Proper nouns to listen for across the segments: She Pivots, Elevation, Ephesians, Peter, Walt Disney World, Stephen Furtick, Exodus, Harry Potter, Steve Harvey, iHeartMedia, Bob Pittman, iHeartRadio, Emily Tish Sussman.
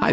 Hi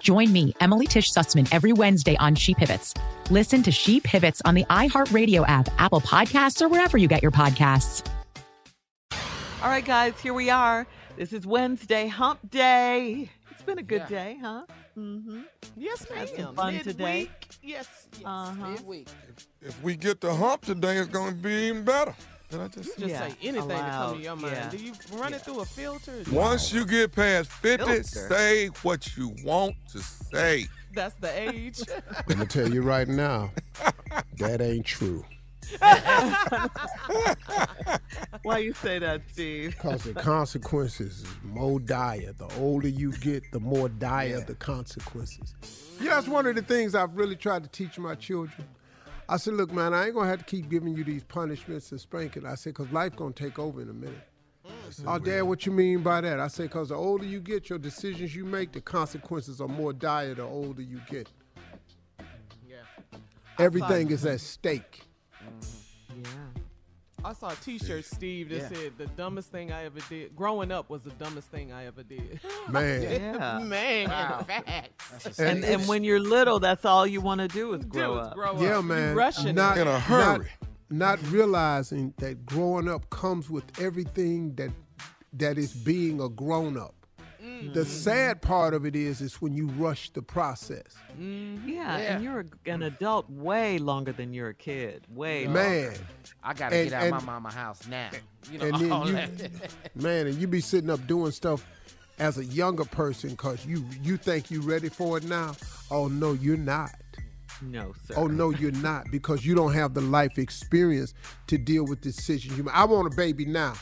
Join me, Emily Tish Sussman, every Wednesday on She Pivots. Listen to She Pivots on the iHeartRadio app, Apple Podcasts, or wherever you get your podcasts. All right, guys, here we are. This is Wednesday, hump day. It's been a good day, huh? Mm-hmm. Yes, ma'am. Had some fun midweek today. Yes. Midweek. If we get the hump today, it's going to be even better. Did I just say anything allowed to come to your mind? Yeah. Do you run it through a filter? Once you get past 50, say what you want to say. That's the age. I'm going to tell you right now, that ain't true. Why you say that, Steve? Because the consequences is more dire. The older you get, the more dire the consequences. You know, that's one of the things I've really tried to teach my children. I said, look, man, I ain't going to have to keep giving you these punishments and spanking. I said, because life's going to take over in a minute. Oh, Dad, what you mean by that? I said, because the older you get, your decisions you make, the consequences are more dire the older you get. Yeah. Everything is at stake. Mm-hmm. Yeah. I saw a T-shirt, Steve, that said the dumbest thing I ever did. Growing up was the dumbest thing I ever did. Man. Man, wow. Facts. And when you're little, that's all you want to do is grow up. Yeah, man. You're rushing. Not in a hurry. Not realizing that growing up comes with everything that is being a grown-up. Mm-hmm. The sad part of it is when you rush the process. Mm-hmm. Yeah, and you're an adult way longer than you're a kid. Way longer. Man. I got to get out of my mama's house now. You know, and all that. Man, and you be sitting up doing stuff as a younger person because you think you're ready for it now. Oh, no, you're not. No, sir. Oh, no, you're not, because you don't have the life experience to deal with decisions. I want a baby now.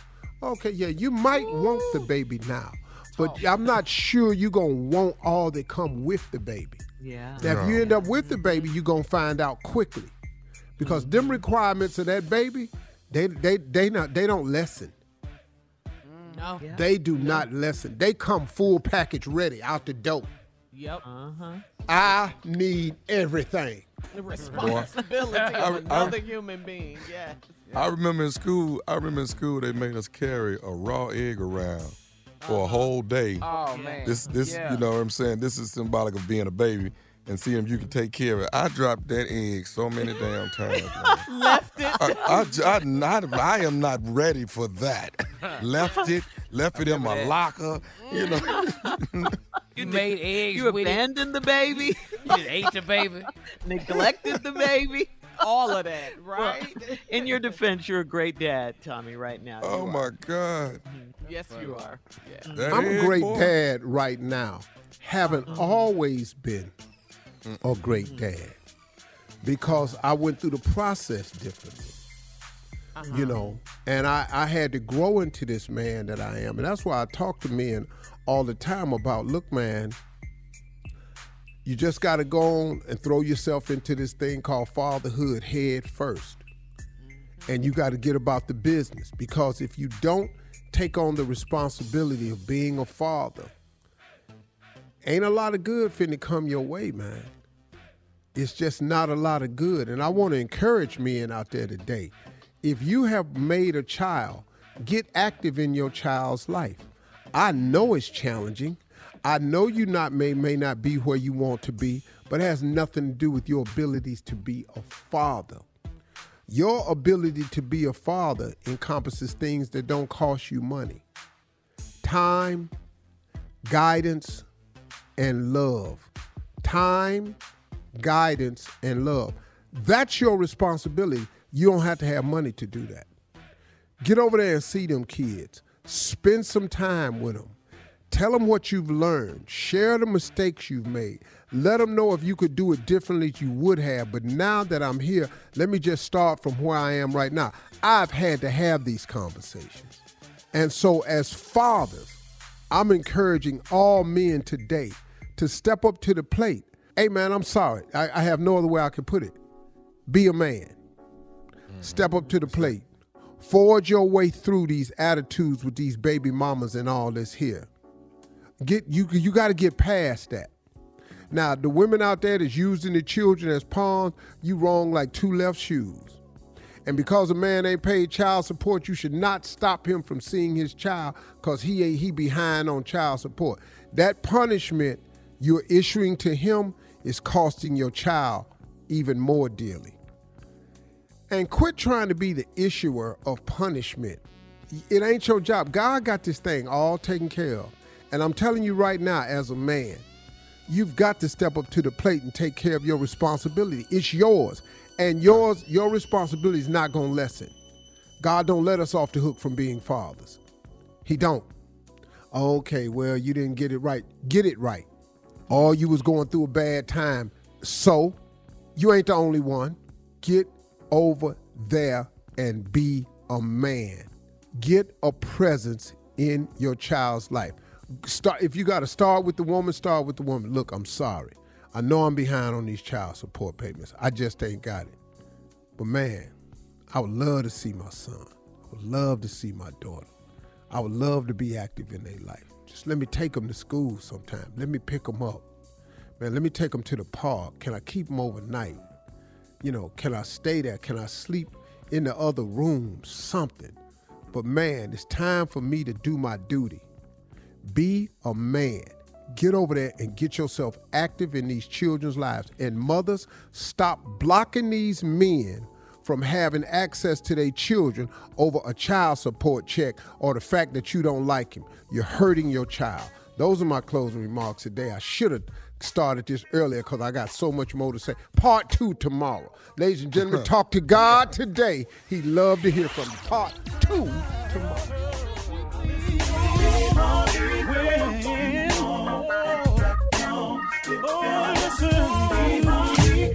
Okay, yeah, you might want the baby now. But I'm not sure you're going to want all that come with the baby. Yeah. Now, if you end up with the baby, you're going to find out quickly. Because them requirements of that baby, they don't lessen. No. Yeah. They do not lessen. They come full package ready out the door. Yep. Uh-huh. I need everything. The responsibility of another human being. Yeah. I remember in school, they made us carry a raw egg around for a whole day. Oh, man. This you know what I'm saying? This is symbolic of being a baby. and see him, you can take care of it. I dropped that egg so many damn times. Left it. I am not ready for that. Left it in my locker. You know. You made eggs. You abandoned the baby. You ate the baby. Neglected the baby. All of that, right? Well, in your defense, you're a great dad, Tommy, right now. Oh, my God. Yes, you are. Yeah. I'm a great dad right now. Haven't always been a great dad because I went through the process differently, you know, and I had to grow into this man that I am. And that's why I talk to men all the time about, look, man, you just got to go on and throw yourself into this thing called fatherhood head first. And you got to get about the business, because if you don't take on the responsibility of being a father, ain't a lot of good finna come your way, man. It's just not a lot of good. And I want to encourage men out there today. If you have made a child, get active in your child's life. I know it's challenging. I know you may not be where you want to be, but it has nothing to do with your abilities to be a father. Your ability to be a father encompasses things that don't cost you money. Time, guidance, and love. Time, guidance, and love. That's your responsibility. You don't have to have money to do that. Get over there and see them kids. Spend some time with them. Tell them what you've learned. Share the mistakes you've made. Let them know if you could do it differently, you would have. But now that I'm here, let me just start from where I am right now. I've had to have these conversations. And so as fathers, I'm encouraging all men today to step up to the plate. Hey, man, I'm sorry. I have no other way I can put it. Be a man. Step up to the plate. Forge your way through these attitudes with these baby mamas and all this here. You got to get past that. Now, the women out there that's using the children as pawns, you wrong like two left shoes. And because a man ain't paid child support, you should not stop him from seeing his child because he behind on child support. That punishment you're issuing to him is costing your child even more dearly. And quit trying to be the issuer of punishment. It ain't your job. God got this thing all taken care of. And I'm telling you right now, as a man, you've got to step up to the plate and take care of your responsibility. It's yours. And your responsibility is not going to lessen. God don't let us off the hook from being fathers. He don't. Okay, well, you didn't get it right. Get it right. Or you was going through a bad time. So you ain't the only one. Get over there and be a man. Get a presence in your child's life. If you got to start with the woman, start with the woman. Look, I'm sorry. I know I'm behind on these child support payments. I just ain't got it. But man, I would love to see my son. I would love to see my daughter. I would love to be active in their life. Just let me take them to school sometime. Let me pick them up. Man, let me take them to the park. Can I keep them overnight? You know, can I stay there? Can I sleep in the other room? Something. But man, it's time for me to do my duty. Be a man. Get over there and get yourself active in these children's lives. And mothers, stop blocking these men from having access to their children over a child support check or the fact that you don't like him. You're hurting your child. Those are my closing remarks today. I should have started this earlier because I got so much more to say. Part 2 tomorrow. Ladies and gentlemen, talk to God today. He'd love to hear from you. Part 2 tomorrow.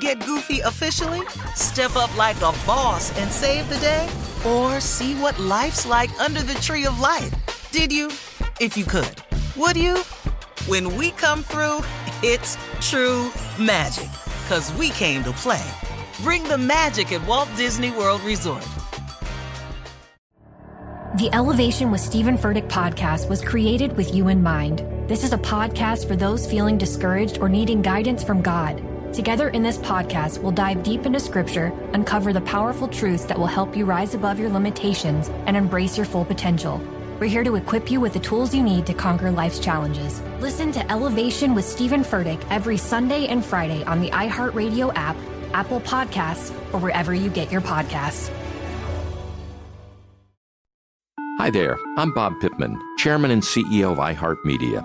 get goofy officially? Step up like a boss and save the day? Or see what life's like under the tree of life? Did you? If you could. Would you? When we come through, it's true magic. 'Cause we came to play. Bring the magic at Walt Disney World Resort. The Elevation with Stephen Furtick podcast was created with you in mind. This is a podcast for those feeling discouraged or needing guidance from God. Together in this podcast, we'll dive deep into scripture, uncover the powerful truths that will help you rise above your limitations and embrace your full potential. We're here to equip you with the tools you need to conquer life's challenges. Listen to Elevation with Stephen Furtick every Sunday and Friday on the iHeartRadio app, Apple Podcasts, or wherever you get your podcasts. Hi there, I'm Bob Pittman, Chairman and CEO of iHeartMedia.